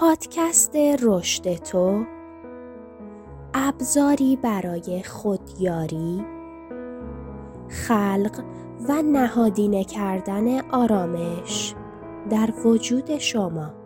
پادکست رشد تو، ابزاری برای خودیاری، خلق و نهادینه کردن آرامش در وجود شما.